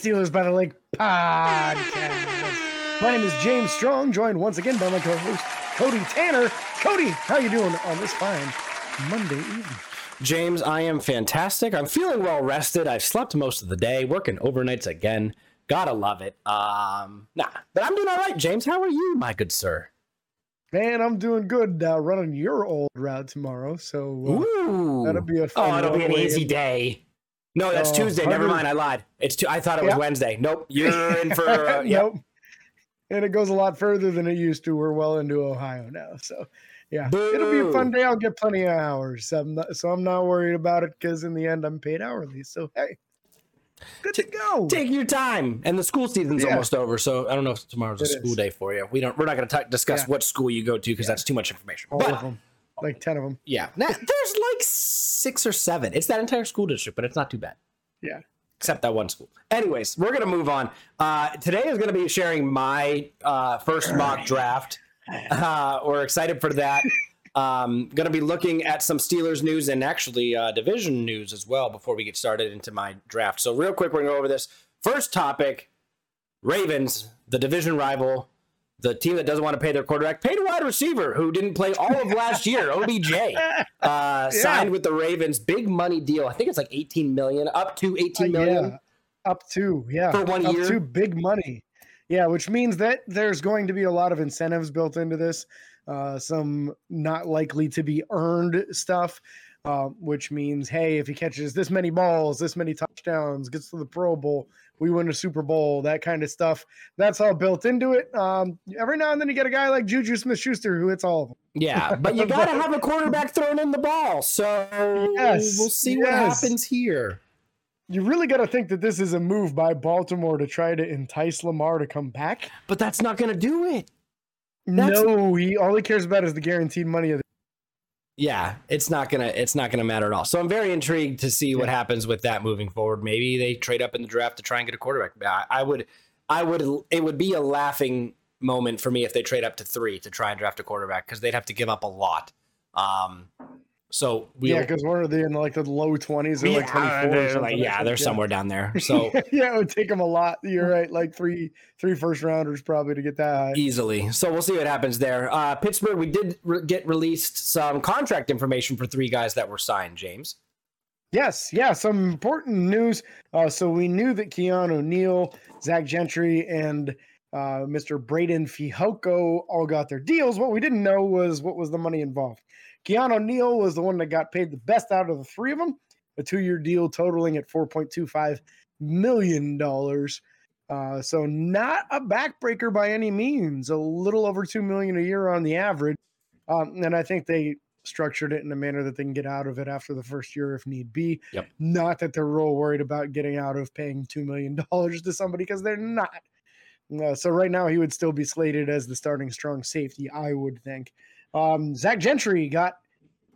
the Steelers by the Lake Podcast. My name is James Strong, joined once again by my co-host, Cody Tanner. Cody, how you doing on this fine Monday evening? James, I am fantastic. I'm feeling well rested. I've slept most of the day, working overnights again. Gotta love it. But I'm doing all right, James. How are you, my good sir? Man, I'm doing good. Running your old route tomorrow, so that'll be a fun it'll be an easy day. No, that's Tuesday. Never mind, I lied. I thought it was Wednesday. Nope, you're in for. Nope. And it goes a lot further than it used to. We're well into Ohio now, so yeah, it'll be a fun day. I'll get plenty of hours, so I'm not worried about it because in the end, I'm paid hourly. So hey, good to go. Take your time. And the school season's almost over, so I don't know if tomorrow's a school day for you. We're not going to discuss what school you go to because that's too much information. All of them, like 10 of them. Yeah, there's like 6 or 7. It's that entire school district, but it's not too bad. Yeah, except that one school. Anyways, we're going to move on. Today is going to be sharing my first mock draft. We're excited for that. Going to be looking at some Steelers news and actually division news as well before we get started into my draft. So real quick, we're going to go over this. First topic, Ravens, the division rival, the team that doesn't want to pay their quarterback, paid a wide receiver who didn't play all of last year, OBJ, signed with the Ravens. Big money deal. I think it's like $18 million, up to $18 million. For 1 year. Up to big money. Yeah, which means that there's going to be a lot of incentives built into this. Some not likely to be earned stuff, which means, hey, if he catches this many balls, this many touchdowns, gets to the Pro Bowl, we win a Super Bowl, that kind of stuff. That's all built into it. Every now and then you get a guy like Juju Smith-Schuster who hits all of them. Yeah, but you got to have a quarterback throwing in the ball. So we'll see what happens here. You really got to think that this is a move by Baltimore to try to entice Lamar to come back. But that's not going to do it. No, all he cares about is the guaranteed money of the. Yeah, it's not gonna matter at all. So I'm very intrigued to see what happens with that moving forward. Maybe they trade up in the draft to try and get a quarterback. It would be a laughing moment for me if they trade up to 3 to try and draft a quarterback because they'd have to give up a lot. Because what are they in like the low 20s or like 24? They're somewhere down there. So it would take them a lot. You're right, like three first rounders probably to get that high. Easily. So we'll see what happens there. Pittsburgh, we did get released some contract information for 3 guys that were signed. James. Yes, some important news. So we knew that Keanu Neal, Zach Gentry, and Mr. Braden Fehoko all got their deals. What we didn't know was what was the money involved. Keanu Neal was the one that got paid the best out of the 3 of them, a 2-year deal totaling at $4.25 million. So not a backbreaker by any means, a little over $2 million a year on the average. And I think they structured it in a manner that they can get out of it after the first year if need be. Yep. Not that they're real worried about getting out of paying $2 million to somebody because they're not. So right now he would still be slated as the starting strong safety, I would think. Zach Gentry got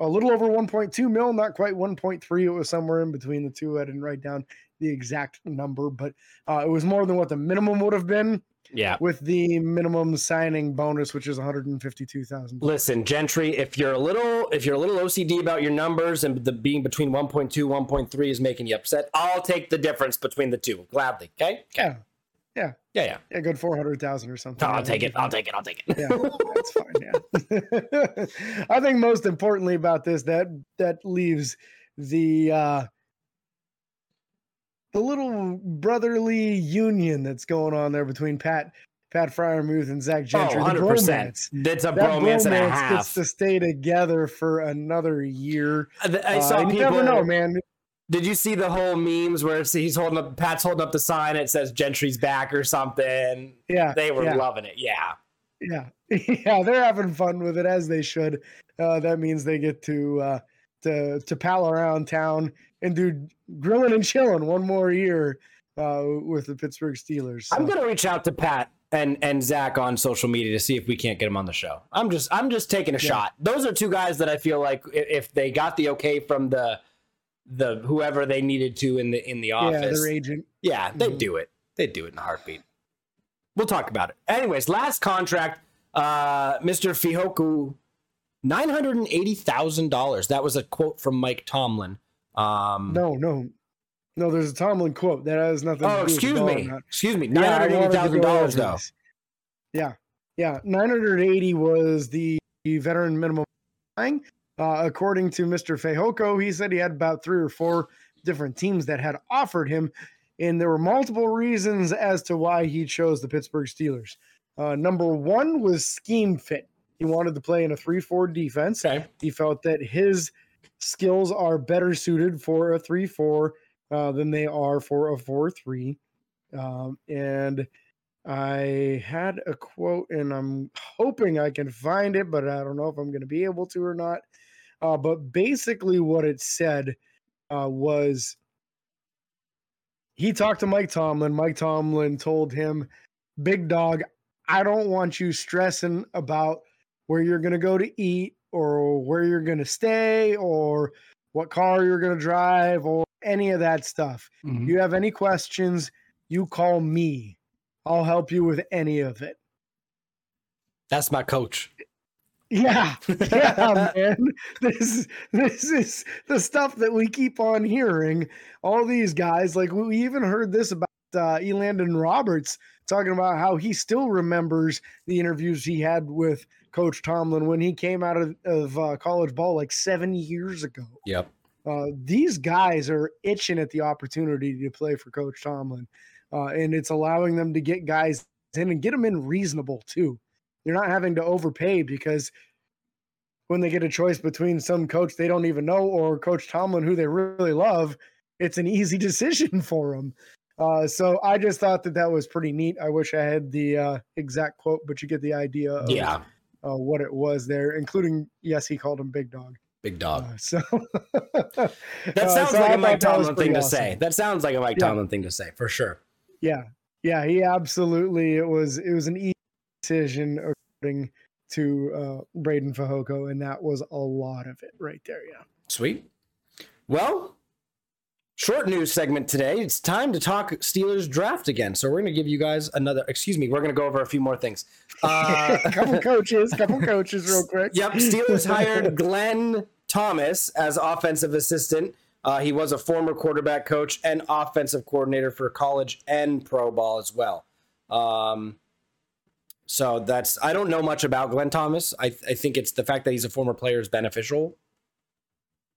a little over 1.2 mil, not quite 1.3. It was somewhere in between the two. I didn't write down the exact number, but it was more than what the minimum would have been. Yeah, with the minimum signing bonus, which is $152,000. Listen, Gentry, if you're a little OCD about your numbers and the being between 1.2, 1.3 is making you upset, I'll take the difference between the two gladly. Okay. Yeah. Yeah, good 400,000 or something. I'll take it. Yeah, that's fine. Yeah. I think most importantly about this, that leaves the little brotherly union that's going on there between Pat Fryermuth and Zach Gentry. 100%. That's a bromance and a half. Gets to stay together for another year. You never know, man. Did you see the whole memes where Pat's holding up the sign and it says Gentry's back or something? Yeah. They were loving it. Yeah. Yeah. Yeah. They're having fun with it as they should. That means they get to pal around town and do grilling and chilling one more year with the Pittsburgh Steelers. So. I'm going to reach out to Pat and Zach on social media to see if we can't get him on the show. I'm just taking a shot. Those are 2 guys that I feel like if they got the okay from the whoever they needed to in the office, their agent, they do it in a heartbeat. We'll talk about it. Anyways, last contract, Mr. Fehoko, $980,000. That was a quote from Mike Tomlin. No, there's a Tomlin quote that has nothing to do with the dollar amount. Excuse me. $980,000 though. Yeah. Yeah. $980,000 was the veteran minimum. According to Mr. Fehoko, he said he had about 3 or 4 different teams that had offered him, and there were multiple reasons as to why he chose the Pittsburgh Steelers. Number one was scheme fit. He wanted to play in a 3-4 defense. Okay. He felt that his skills are better suited for a 3-4 than they are for a 4-3. And I had a quote, and I'm hoping I can find it, but I don't know if I'm going to be able to or not. But basically what it said was he talked to Mike Tomlin. Mike Tomlin told him, "Big dog, I don't want you stressing about where you're going to go to eat or where you're going to stay or what car you're going to drive or any of that stuff. Mm-hmm. You have any questions, you call me. I'll help you with any of it." That's my coach. Yeah. Yeah, man. This is the stuff that we keep on hearing. All these guys, like we even heard this about E. Landon Roberts talking about how he still remembers the interviews he had with Coach Tomlin when he came out of college ball like 7 years ago. Yep. These guys are itching at the opportunity to play for Coach Tomlin. And it's allowing them to get guys in and get them in reasonable too. You're not having to overpay because when they get a choice between some coach they don't even know or Coach Tomlin, who they really love, it's an easy decision for them. So I just thought that was pretty neat. I wish I had the exact quote, but you get the idea of what it was there, including, yes, he called him Big Dog. Big dog. That sounds like a Mike Tomlin thing to say. That sounds like a Mike Tomlin thing to say, for sure. Yeah. Yeah, he absolutely, it was an easy decision according to Braden Fehoko, and that was a lot of it right there, yeah. Sweet. Well, short news segment today. It's time to talk Steelers draft again. So we're going to give you guys we're going to go over a few more things. Couple coaches real quick. Yep. Steelers hired Glenn Thomas as offensive assistant. He was a former quarterback coach and offensive coordinator for college and pro ball as well. So that's, I don't know much about Glenn Thomas. I think it's the fact that he's a former player is beneficial.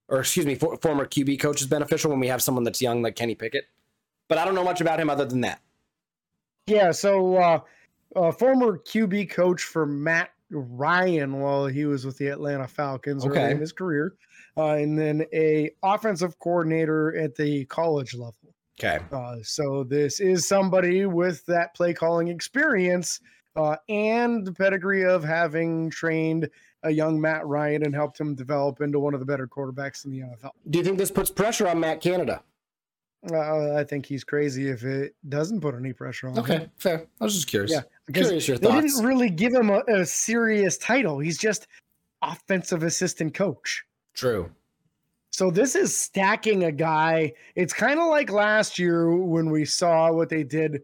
Or excuse me, former QB coach is beneficial when we have someone that's young like Kenny Pickett. But I don't know much about him other than that. Yeah, so former QB coach for Matt Ryan while he was with the Atlanta Falcons early in his career. And then a offensive coordinator at the college level. Okay. So this is somebody with that play calling experience and the pedigree of having trained a young Matt Ryan and helped him develop into one of the better quarterbacks in the NFL. Do you think this puts pressure on Matt Canada? I think he's crazy if it doesn't put any pressure on him. Okay, fair. I was just curious. Yeah, curious your thoughts. They didn't really give him a serious title. He's just offensive assistant coach. True. So this is stacking a guy. It's kind of like last year when we saw what they did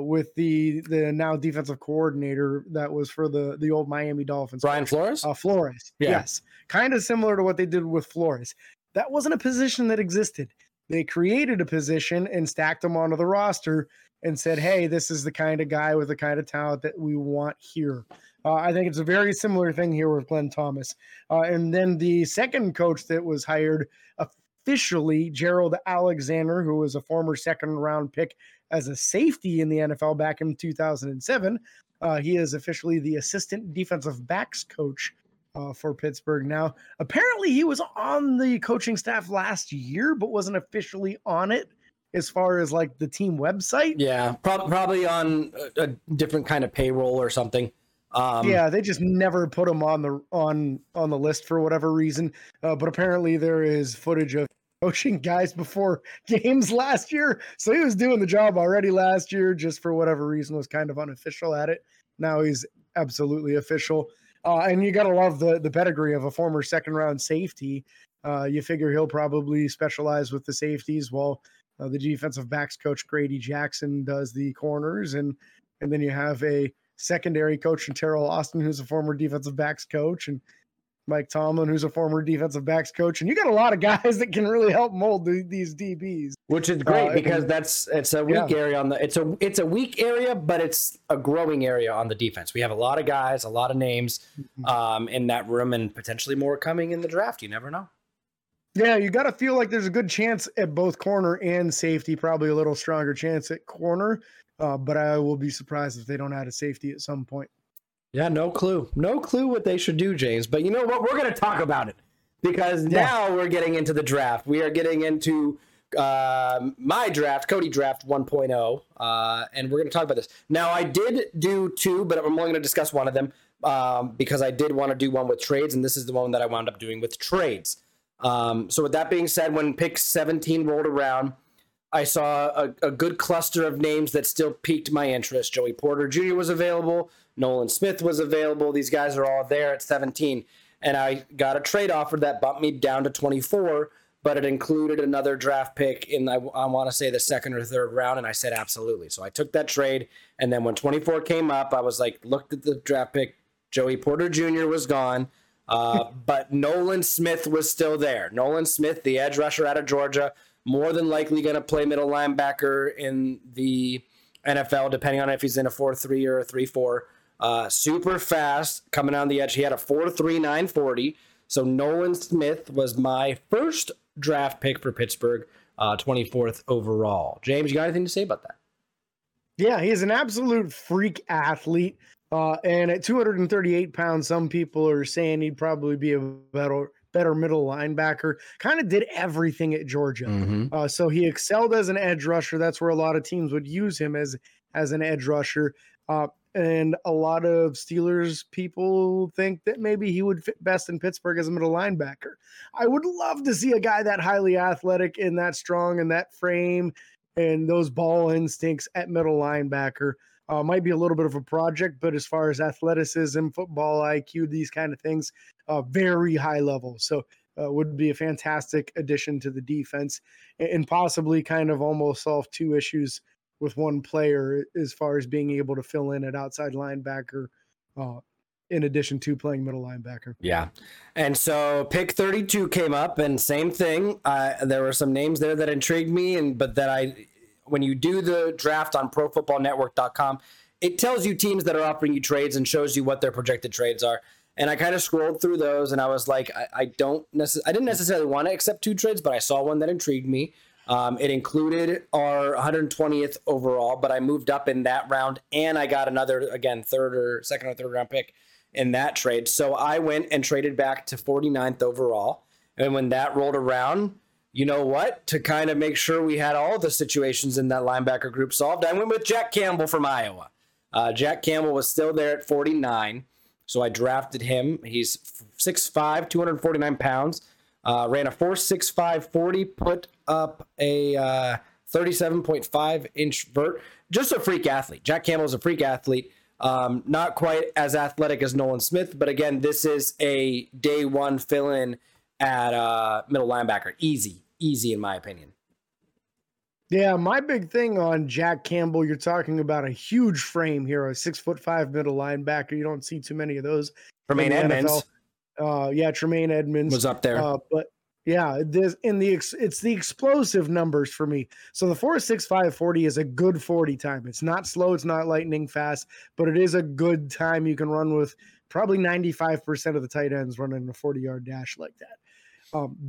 with the now defensive coordinator that was for the old Miami Dolphins. Brian Flores? Flores, yeah. Yes. Kind of similar to what they did with Flores. That wasn't a position that existed. They created a position and stacked them onto the roster and said, hey, this is the kind of guy with the kind of talent that we want here. I think it's a very similar thing here with Glenn Thomas. And then the second coach that was hired officially, Gerald Alexander, who was a former second-round pick as a safety in the NFL back in 2007. He is officially the assistant defensive backs coach for Pittsburgh now. Apparently, he was on the coaching staff last year, but wasn't officially on it as far as like the team website. Yeah, probably on a different kind of payroll or something. Yeah, they just never put him on the list for whatever reason. But apparently, there is footage of coaching guys before games last year. So he was doing the job already last year, just for whatever reason was kind of unofficial at it. Now he's absolutely official. And you got to love the pedigree of a former second round safety. You figure he'll probably specialize with the safeties while the defensive backs coach Grady Jackson does the corners. And then you have a secondary coach in Terrell Austin, who's a former defensive backs coach. And Mike Tomlin, who's a former defensive backs coach, and you got a lot of guys that can really help mold these DBs, which is great because it's a weak area on the it's a weak area, but it's a growing area on the defense. We have a lot of guys, a lot of names in that room, and potentially more coming in the draft. You never know. Yeah, you got to feel like there's a good chance at both corner and safety. Probably a little stronger chance at corner, but I will be surprised if they don't add a safety at some point. Yeah, no clue. No clue what they should do, James. But you know what? We're going to talk about it because now we're getting into the draft. We are getting into my draft, Cody Draft 1.0, and we're going to talk about this. Now, I did do two, but I'm only going to discuss one of them because I did want to do one with trades, and this is the one that I wound up doing with trades. So with that being said, when pick 17 rolled around, I saw a good cluster of names that still piqued my interest. Joey Porter Jr. was available. Nolan Smith was available. These guys are all there at 17. And I got a trade offer that bumped me down to 24, but it included another draft pick in, I want to say, the second or third round, and I said absolutely. So I took that trade, and then when 24 came up, I was like, looked at the draft pick. Joey Porter Jr. was gone, but Nolan Smith was still there. Nolan Smith, the edge rusher out of Georgia, more than likely going to play middle linebacker in the NFL, depending on if he's in a 4-3 or a 3-4. Super fast, coming on the edge. He had a 4.39 40. So Nolan Smith was my first draft pick for Pittsburgh, 24th overall. James, you got anything to say about that? Yeah, he is an absolute freak athlete. And at 238 pounds, some people are saying he'd probably be a better middle linebacker. Kind of did everything at Georgia. So he excelled as an edge rusher. That's where a lot of teams would use him as an edge rusher. And a lot of Steelers people think that maybe he would fit best in Pittsburgh as a middle linebacker. I would love to see a guy that highly athletic and that strong and that frame and those ball instincts at middle linebacker. Might be a little bit of a project, but as far as athleticism, football IQ, these kind of things, very high level. So would be a fantastic addition to the defense and possibly kind of almost solve two issues with one player as far as being able to fill in at outside linebacker in addition to playing middle linebacker. Yeah. And so pick 32 came up and same thing. There were some names there that intrigued me. But that when you do the draft on profootballnetwork.com, it tells you teams that are offering you trades and shows you what their projected trades are. And I kind of scrolled through those and I was like, I didn't necessarily want to accept two trades, but I saw one that intrigued me. It included our 120th overall, but I moved up in that round and I got another, again, second or third round pick in that trade. So I went and traded back to 49th overall. And when that rolled around, you know what? To kind of make sure we had all the situations in that linebacker group solved, I went with Jack Campbell from Iowa. Jack Campbell was still there at 49. So I drafted him. He's 6'5", 249 pounds. Ran a 4.65 40, put up a 37.5-inch vert. Just a freak athlete. Jack Campbell's a freak athlete. Not quite as athletic as Nolan Smith, but again, this is a day one fill-in at middle linebacker. Easy in my opinion. Yeah, my big thing on Jack Campbell, you're talking about a huge frame here, a 6'5" middle linebacker. You don't see too many of those. Tremaine Edmonds. NFL. Tremaine Edmonds was up there, but yeah, it's the explosive numbers for me. So the 4.65 40 is a good 40 time. It's not slow, it's not lightning fast, but it is a good time you can run with. Probably 95% of the tight ends running a 40-yard dash like that.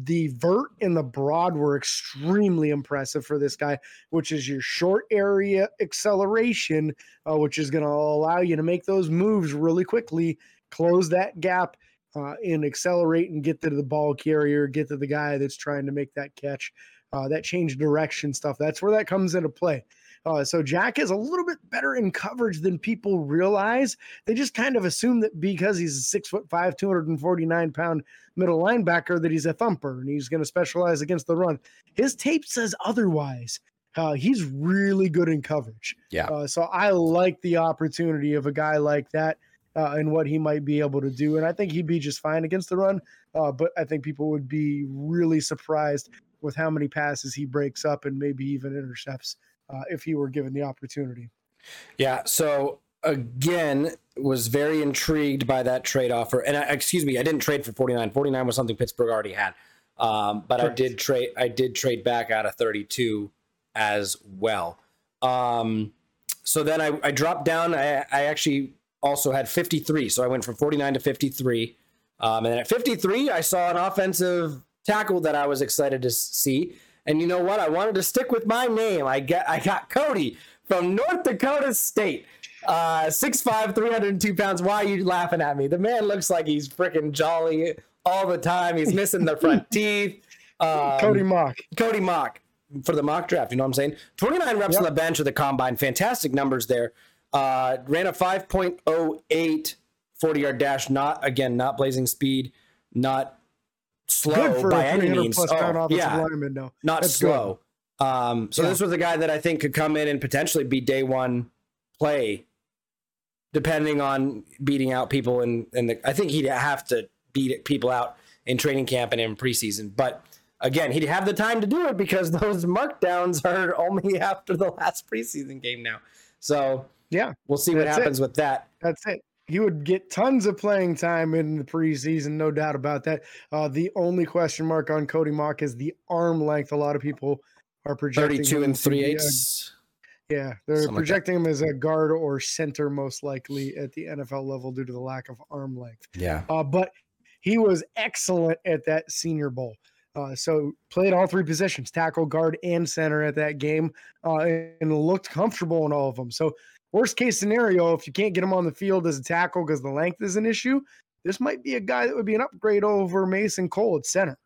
The vert and the broad were extremely impressive for this guy, which is your short area acceleration, which is going to allow you to make those moves really quickly, close that gap. And accelerate and get to the ball carrier, get to the guy that's trying to make that catch, that change direction stuff. That's where that comes into play. So Jack is a little bit better in coverage than people realize. They just kind of assume that because he's a 6'5", 249 pound middle linebacker that he's a thumper and he's going to specialize against the run. His tape says otherwise. He's really good in coverage. Yeah. So I like the opportunity of a guy like that. And what he might be able to do. And I think he'd be just fine against the run, but I think people would be really surprised with how many passes he breaks up and maybe even intercepts if he were given the opportunity. Yeah, so again, was very intrigued by that trade offer. And I didn't trade for 49. 49 was something Pittsburgh already had. But correct. I did trade back out of 32 as well. So then I dropped down. I actually also had 53. So I went from 49 to 53. And then at 53, I saw an offensive tackle that I was excited to see. And you know what? I wanted to stick with my name. I got Cody from North Dakota State. 6'5", 302 pounds. Why are you laughing at me? The man looks like he's freaking jolly all the time. He's missing the front teeth. Cody Mock for the mock draft. You know what I'm saying? 29 reps on the bench of the combine. Fantastic numbers there. Ran a 5.08 40-yard dash. Not blazing speed. Not slow by any means. Not slow. This was a guy that I think could come in and potentially be day one play, depending on beating out people. And I think he'd have to beat people out in training camp and in preseason. But again, he'd have the time to do it because those markdowns are only after the last preseason game now. So yeah, we'll see what happens with that. That's it. He would get tons of playing time in the preseason, no doubt about that. The only question mark on Cody Mock is the arm length. A lot of people are projecting 32 and 3/8. Yeah, they're projecting him as a guard or center, most likely at the NFL level due to the lack of arm length. Yeah, but he was excellent at that Senior Bowl. So played all three positions, tackle, guard, and center at that game, and looked comfortable in all of them. So worst case scenario, if you can't get him on the field as a tackle because the length is an issue, this might be a guy that would be an upgrade over Mason Cole at center.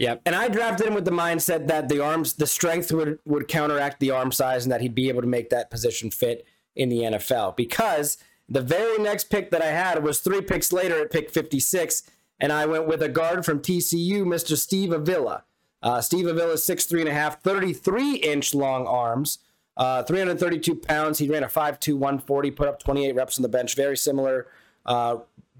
Yeah, and I drafted him with the mindset that the strength would counteract the arm size and that he'd be able to make that position fit in the NFL, because the very next pick that I had was three picks later at pick 56, and I went with a guard from TCU, Mr. Steve Avila. Steve Avila, 6'3 and a half, 33-inch long arms, 332 pounds. He ran a 5'2", 140, put up 28 reps on the bench, very similar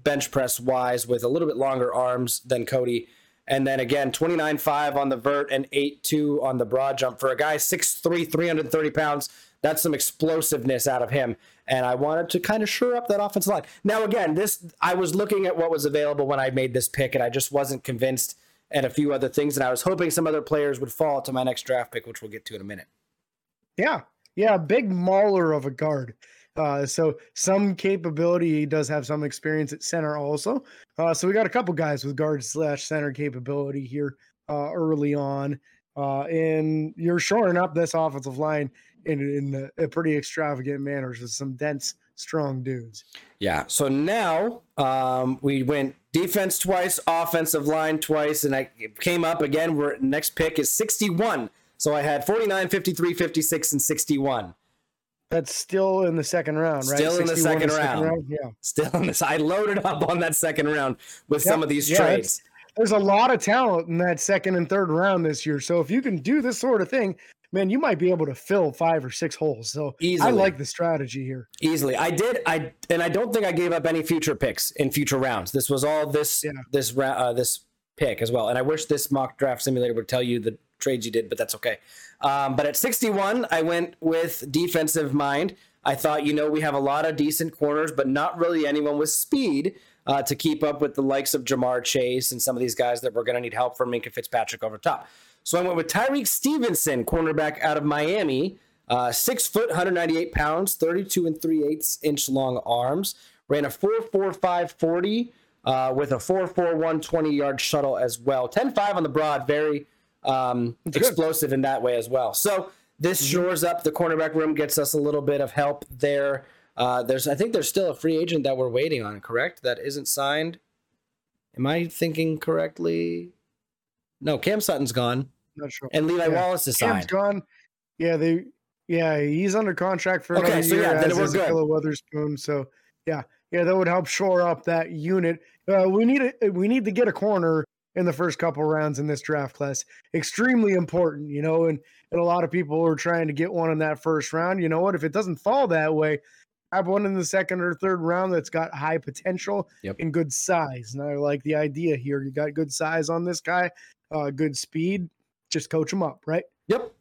bench press-wise with a little bit longer arms than Cody. And then again, 29.5 on the vert and 8.2 on the broad jump. For a guy 6'3", 330 pounds, that's some explosiveness out of him. And I wanted to kind of shore up that offensive line. Now again, I was looking at what was available when I made this pick, and I just wasn't convinced at a few other things. And I was hoping some other players would fall to my next draft pick, which we'll get to in a minute. Yeah, big mauler of a guard. So some capability, he does have some experience at center also. So we got a couple guys with guard/center capability here early on. And you're shoring up this offensive line in a pretty extravagant manner with some dense, strong dudes. Yeah. So now we went defense twice, offensive line twice, and I came up again. Next pick is 61. So I had 49, 53, 56, and 61. That's still in the second round, right? Still in the second round. Yeah. Still in this. I loaded up on that second round with some of these trades. There's a lot of talent in that second and third round this year. So if you can do this sort of thing, man, you might be able to fill 5 or 6 holes. So easily. I like the strategy here. Easily. And I don't think I gave up any future picks in future rounds. This was all this pick as well. And I wish this mock draft simulator would tell you the trades you did, but that's okay. But at 61, I went with defensive mind. I thought, we have a lot of decent corners, but not really anyone with speed to keep up with the likes of Jamar Chase and some of these guys that we're going to need help from Minkah Fitzpatrick over top. So I went with Tyreek Stevenson, cornerback out of Miami, 6 foot, 198 pounds, 32 and 3/8 inch long arms, ran a 4.45 40 with a 4.41 20 yard shuttle as well, 10.5 on the broad, very explosive in that way as well. So this shores up the cornerback room, gets us a little bit of help there. There's still a free agent that we're waiting on, correct? That isn't signed. Am I thinking correctly? No, Cam Sutton's gone. Not sure. And Levi Wallace is signed. Cam's gone. Yeah, he's under contract for another year. Then we're good. Witherspoon, so that would help shore up that unit. We need to get a corner in the first couple rounds in this draft class. Extremely important, and a lot of people are trying to get one in that first round. You know what? If it doesn't fall that way, have one in the second or third round that's got high potential and good size. And I like the idea here. You got good size on this guy, good speed. Just coach him up, right? Yep.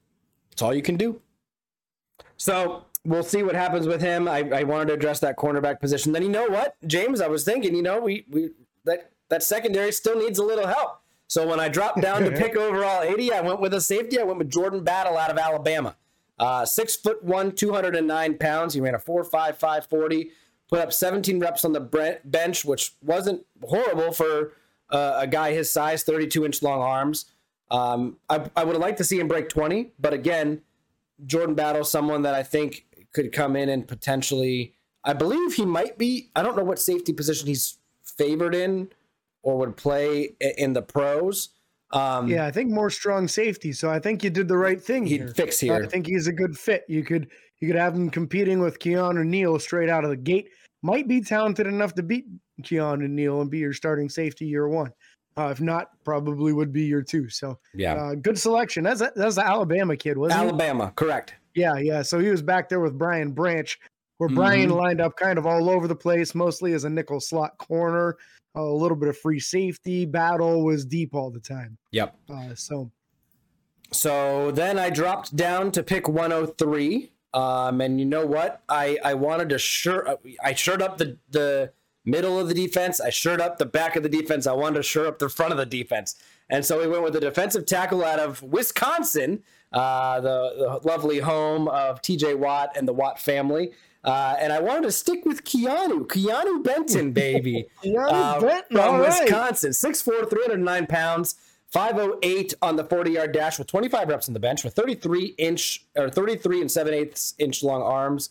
That's all you can do. So we'll see what happens with him. I wanted to address that cornerback position. Then, you know what, James, I was thinking, you know, that secondary still needs a little help. So when I dropped down to pick overall 80, I went with a safety. I went with Jordan Battle out of Alabama. 6'1", 209 pounds. He ran a 4.55 40, put up 17 reps on the bench, which wasn't horrible for a guy his size, 32-inch long arms. I would have liked to see him break 20, but again, Jordan Battle, someone that I think could come in and potentially, I believe he might be, I don't know what safety position he's favored in or would play in the pros. Yeah, I think more strong safety. So I think you did the right thing here. He'd fix here. I think he's a good fit. You could have him competing with Keanu Neal straight out of the gate. Might be talented enough to beat Keanu Neal and be your starting safety year one. If not, probably would be year two. So yeah, good selection. That's the Alabama kid, wasn't it? Alabama, correct. Yeah. So he was back there with Brian Branch, where Brian lined up kind of all over the place, mostly as a nickel slot corner, a little bit of free safety. Battle was deep all the time. Yep. So then I dropped down to pick 103. And you know what? I wanted to shirt up the middle of the defense. I shirt up the back of the defense. I wanted to shirt up the front of the defense. And so we went with a defensive tackle out of Wisconsin, the lovely home of TJ Watt and the Watt family. And I wanted to stick with Keanu Benton, baby. From Wisconsin, 6'4", 309 pounds, 508 on the 40-yard dash with 25 reps on the bench with 33 and 7/8 inch long arms.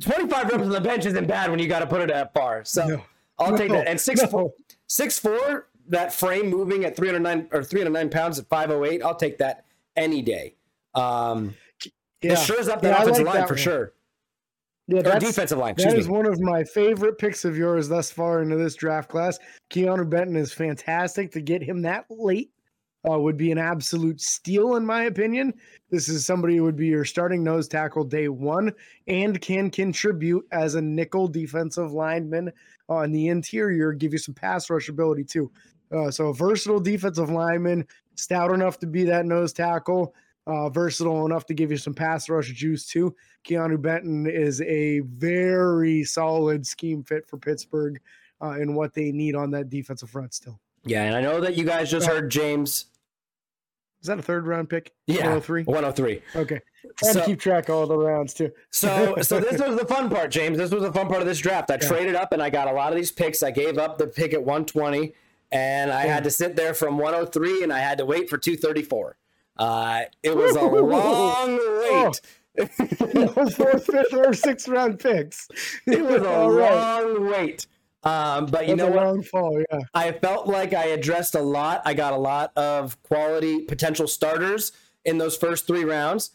25 reps on the bench isn't bad when you got to put it at par. So I'll take that. And 6'4", that frame moving at 309 pounds at 508. I'll take that any day. It shores up the offensive line for sure. Yeah, or defensive line. That is one of my favorite picks of yours thus far into this draft class. Keanu Benton is fantastic. To get him that late would be an absolute steal, in my opinion. This is somebody who would be your starting nose tackle day one and can contribute as a nickel defensive lineman on the interior, give you some pass rush ability too. So a versatile defensive lineman, stout enough to be that nose tackle, versatile enough to give you some pass rush juice too. Keanu Benton is a very solid scheme fit for Pittsburgh and what they need on that defensive front still. Yeah, and I know that you guys just heard James. Is that a third round pick? Yeah, 103. 103. Okay, trying to keep track of all the rounds too. So this was the fun part, James. This was the fun part of this draft. I traded up and I got a lot of these picks. I gave up the pick at 120, and I had to sit there from 103, and I had to wait for 234. It was a long wait. Fourth, fifth, or sixth round picks. It was a long wait. But you know what? Fall, yeah. I felt like I addressed a lot. I got a lot of quality potential starters in those first three rounds.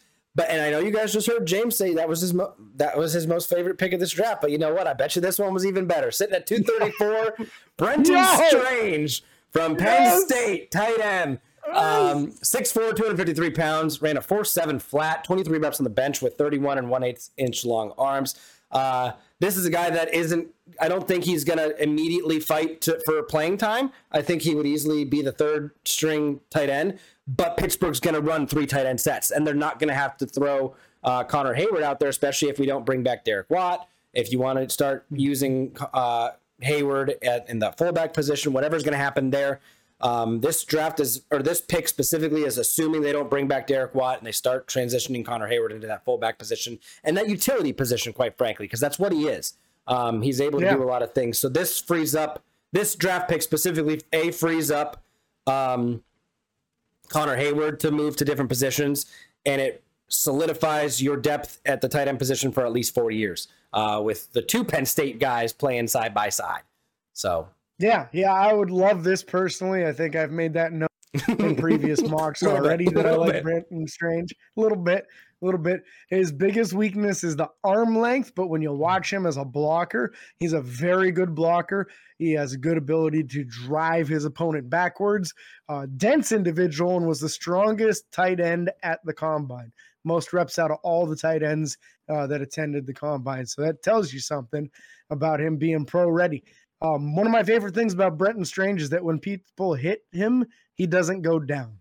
And I know you guys just heard James say that was his most favorite pick of this draft. But you know what? I bet you this one was even better. Sitting at 234, Brenton Strange from Penn State, tight end. 6'4", 253 pounds, ran a 4.7 flat, 23 reps on the bench with 31 and 1/8 inch long arms. This is a guy that I don't think he's going to immediately fight for playing time. I think he would easily be the third string tight end, but Pittsburgh's going to run three tight end sets, and they're not going to have to throw Connor Hayward out there, especially if we don't bring back Derek Watt. If you want to start using Hayward in the fullback position, whatever's going to happen there. This pick specifically is assuming they don't bring back Derek Watt and they start transitioning Connor Hayward into that fullback position and that utility position, quite frankly, because that's what he is. He's able to do a lot of things. So this draft pick specifically, frees up Connor Hayward to move to different positions, and it solidifies your depth at the tight end position for at least 4 years with the two Penn State guys playing side by side. So. Yeah, I would love this personally. I think I've made that note in previous mocks already that I like Brenton Strange. A little bit. His biggest weakness is the arm length, but when you watch him as a blocker, he's a very good blocker. He has a good ability to drive his opponent backwards. Dense individual and was the strongest tight end at the combine. Most reps out of all the tight ends that attended the combine. So that tells you something about him being pro ready. One of my favorite things about Brenton Strange is that when people hit him, he doesn't go down.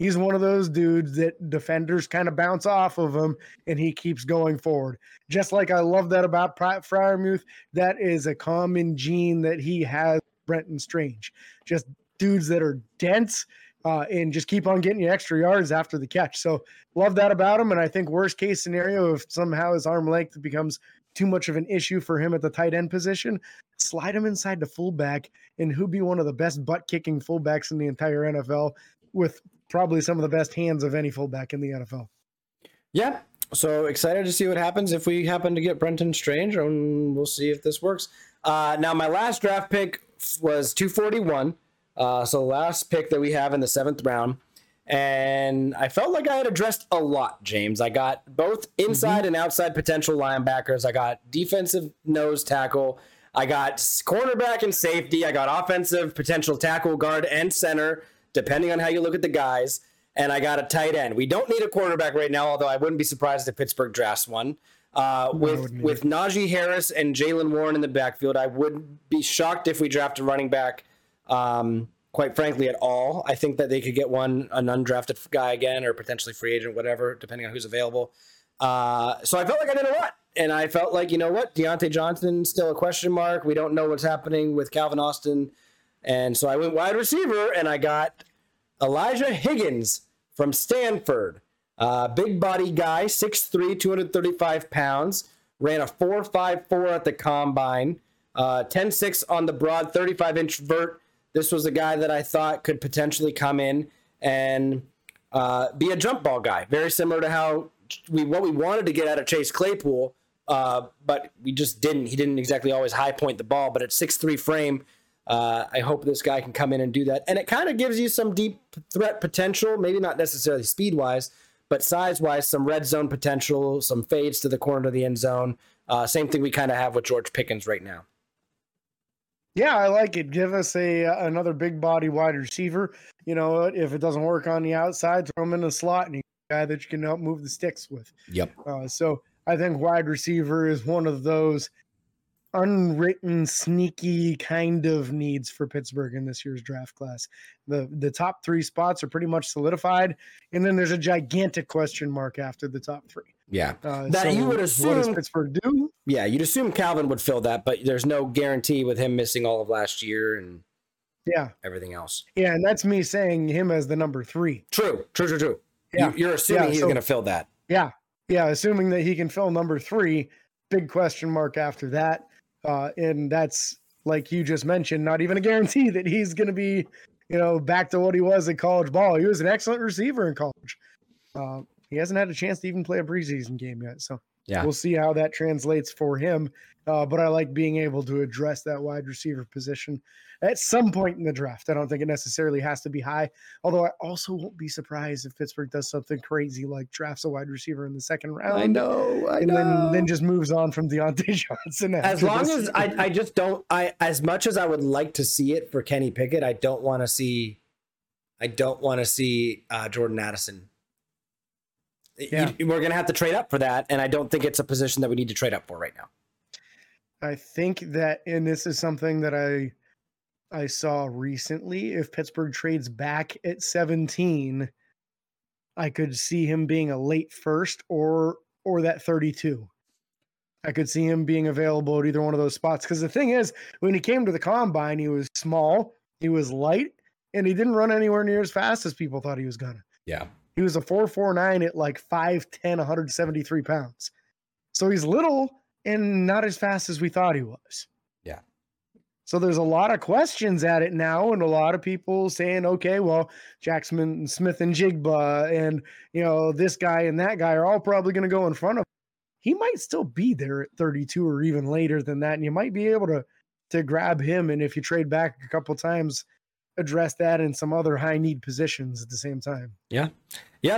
He's one of those dudes that defenders kind of bounce off of him, and he keeps going forward. Just like I love that about Freiermuth, that is a common gene that he has with Brenton Strange. Just dudes that are dense and just keep on getting you extra yards after the catch. So love that about him, and I think worst case scenario, if somehow his arm length becomes too much of an issue for him at the tight end position, slide him inside to fullback, and he'll be one of the best butt-kicking fullbacks in the entire NFL with – probably some of the best hands of any fullback in the NFL. Yeah, so excited to see what happens if we happen to get Brenton Strange, and we'll see if this works. Now, my last draft pick was 241, so the last pick that we have in the 7th round, and I felt like I had addressed a lot, James. I got both inside and outside potential linebackers. I got defensive nose tackle. I got cornerback and safety. I got offensive potential tackle, guard, and center, depending on how you look at the guys, and I got a tight end. We don't need a quarterback right now, although I wouldn't be surprised if Pittsburgh drafts one. With Najee Harris and Jaylen Warren in the backfield, I wouldn't be shocked if we draft a running back, quite frankly, at all. I think that they could get an undrafted guy again, or potentially free agent, whatever, depending on who's available. So I felt like I did a lot, and I felt like, you know what, Deontay Johnson still a question mark. We don't know what's happening with Calvin Austin. And so I went wide receiver, and I got Elijah Higgins from Stanford. Big body guy, 6'3", 235 pounds. Ran a 4.54 at the combine. 10.6 on the broad, 35-inch vert. This was a guy that I thought could potentially come in and be a jump ball guy. Very similar to how what we wanted to get out of Chase Claypool, but we just didn't. He didn't exactly always high point the ball, but at 6'3 frame, I hope this guy can come in and do that. And it kind of gives you some deep threat potential, maybe not necessarily speed-wise, but size-wise, some red zone potential, some fades to the corner of the end zone. Same thing we kind of have with George Pickens right now. Yeah, I like it. Give us another big body wide receiver. You know, if it doesn't work on the outside, throw him in the slot, and he's a guy that you can help move the sticks with. Yep. So I think wide receiver is one of those unwritten, sneaky kind of needs for Pittsburgh in this year's draft class. The top three spots are pretty much solidified, and then there's a gigantic question mark after the top three. Yeah, that you would assume. What does Pittsburgh do? Yeah, you'd assume Calvin would fill that, but there's no guarantee with him missing all of last year and everything else. Yeah, and that's me saying him as the number 3. True. Yeah. You're assuming he's going to fill that. Yeah, assuming that he can fill number 3. Big question mark after that. And that's, like you just mentioned, not even a guarantee that he's going to be, back to what he was at college ball. He was an excellent receiver in college. He hasn't had a chance to even play a preseason game yet. So we'll see how that translates for him. But I like being able to address that wide receiver position at some point in the draft. I don't think it necessarily has to be high, although I also won't be surprised if Pittsburgh does something crazy like drafts a wide receiver in the 2nd round. I know. Then just moves on from Deontay Johnson. As long as I just don't, as much as I would like to see it for Kenny Pickett, I don't want to see Jordan Addison. Yeah. We're going to have to trade up for that. And I don't think it's a position that we need to trade up for right now. I think that, and this is something that I saw recently, if Pittsburgh trades back at 17, I could see him being a late 1st or that 32. I could see him being available at either one of those spots. Because the thing is, when he came to the combine, he was small, he was light, and he didn't run anywhere near as fast as people thought he was going to. Yeah. He was a 4.49 at like 5'10", 173 pounds. So he's little and not as fast as we thought he was. Yeah. So there's a lot of questions at it now, and a lot of people saying, okay, well, Jackson, Smith, and Jigba, and this guy and that guy are all probably going to go in front of him. He might still be there at 32 or even later than that, and you might be able to grab him, and if you trade back a couple times, address that in some other high-need positions at the same time. Yeah,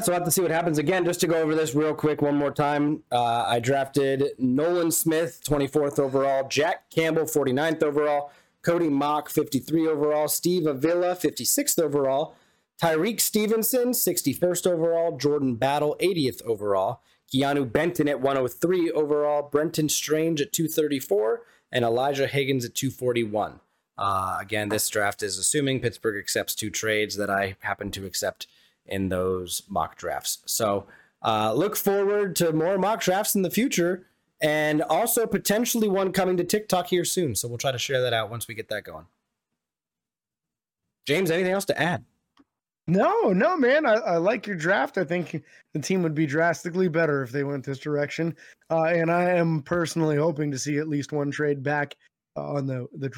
so we'll have to see what happens. Again, just to go over this real quick one more time, I drafted Nolan Smith, 24th overall, Jack Campbell, 49th overall, Cody Mock, 53 overall, Steve Avila, 56th overall, Tyreek Stevenson, 61st overall, Jordan Battle, 80th overall, Keanu Benton at 103 overall, Brenton Strange at 234, and Elijah Higgins at 241. Again, this draft is assuming Pittsburgh accepts 2 trades that I happen to accept in those mock drafts. So look forward to more mock drafts in the future, and also potentially one coming to TikTok here soon. So we'll try to share that out once we get that going. James, anything else to add? No, man. I like your draft. I think the team would be drastically better if they went this direction. And I am personally hoping to see at least one trade back on the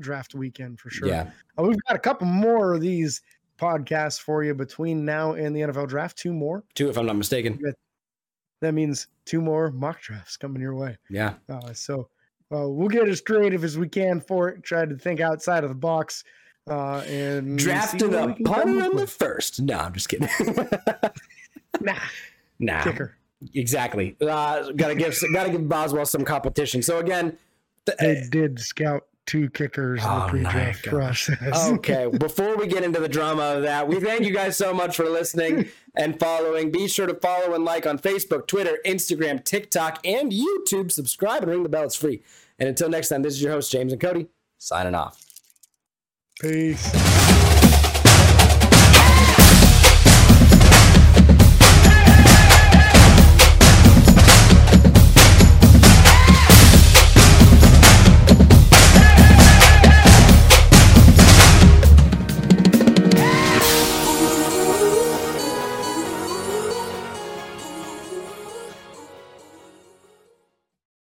draft weekend for sure. Yeah. We've got a couple more of these podcasts for you between now and the NFL draft. Two more. Two, if I'm not mistaken. That means two more mock drafts coming your way. Yeah. So we'll get as creative as we can for it. Try to think outside of the box. And drafted a punter on the first. No, I'm just kidding. nah. Kicker. Exactly. Gotta give Boswell some competition. So again, they did scout two kickers in the pre-draft process. Okay. Before we get into the drama of that, we thank you guys so much for listening and following. Be sure to follow and like on Facebook, Twitter, Instagram, TikTok, and YouTube. Subscribe and ring the bell. It's free. And until next time, this is your host, James and Cody, signing off. Peace.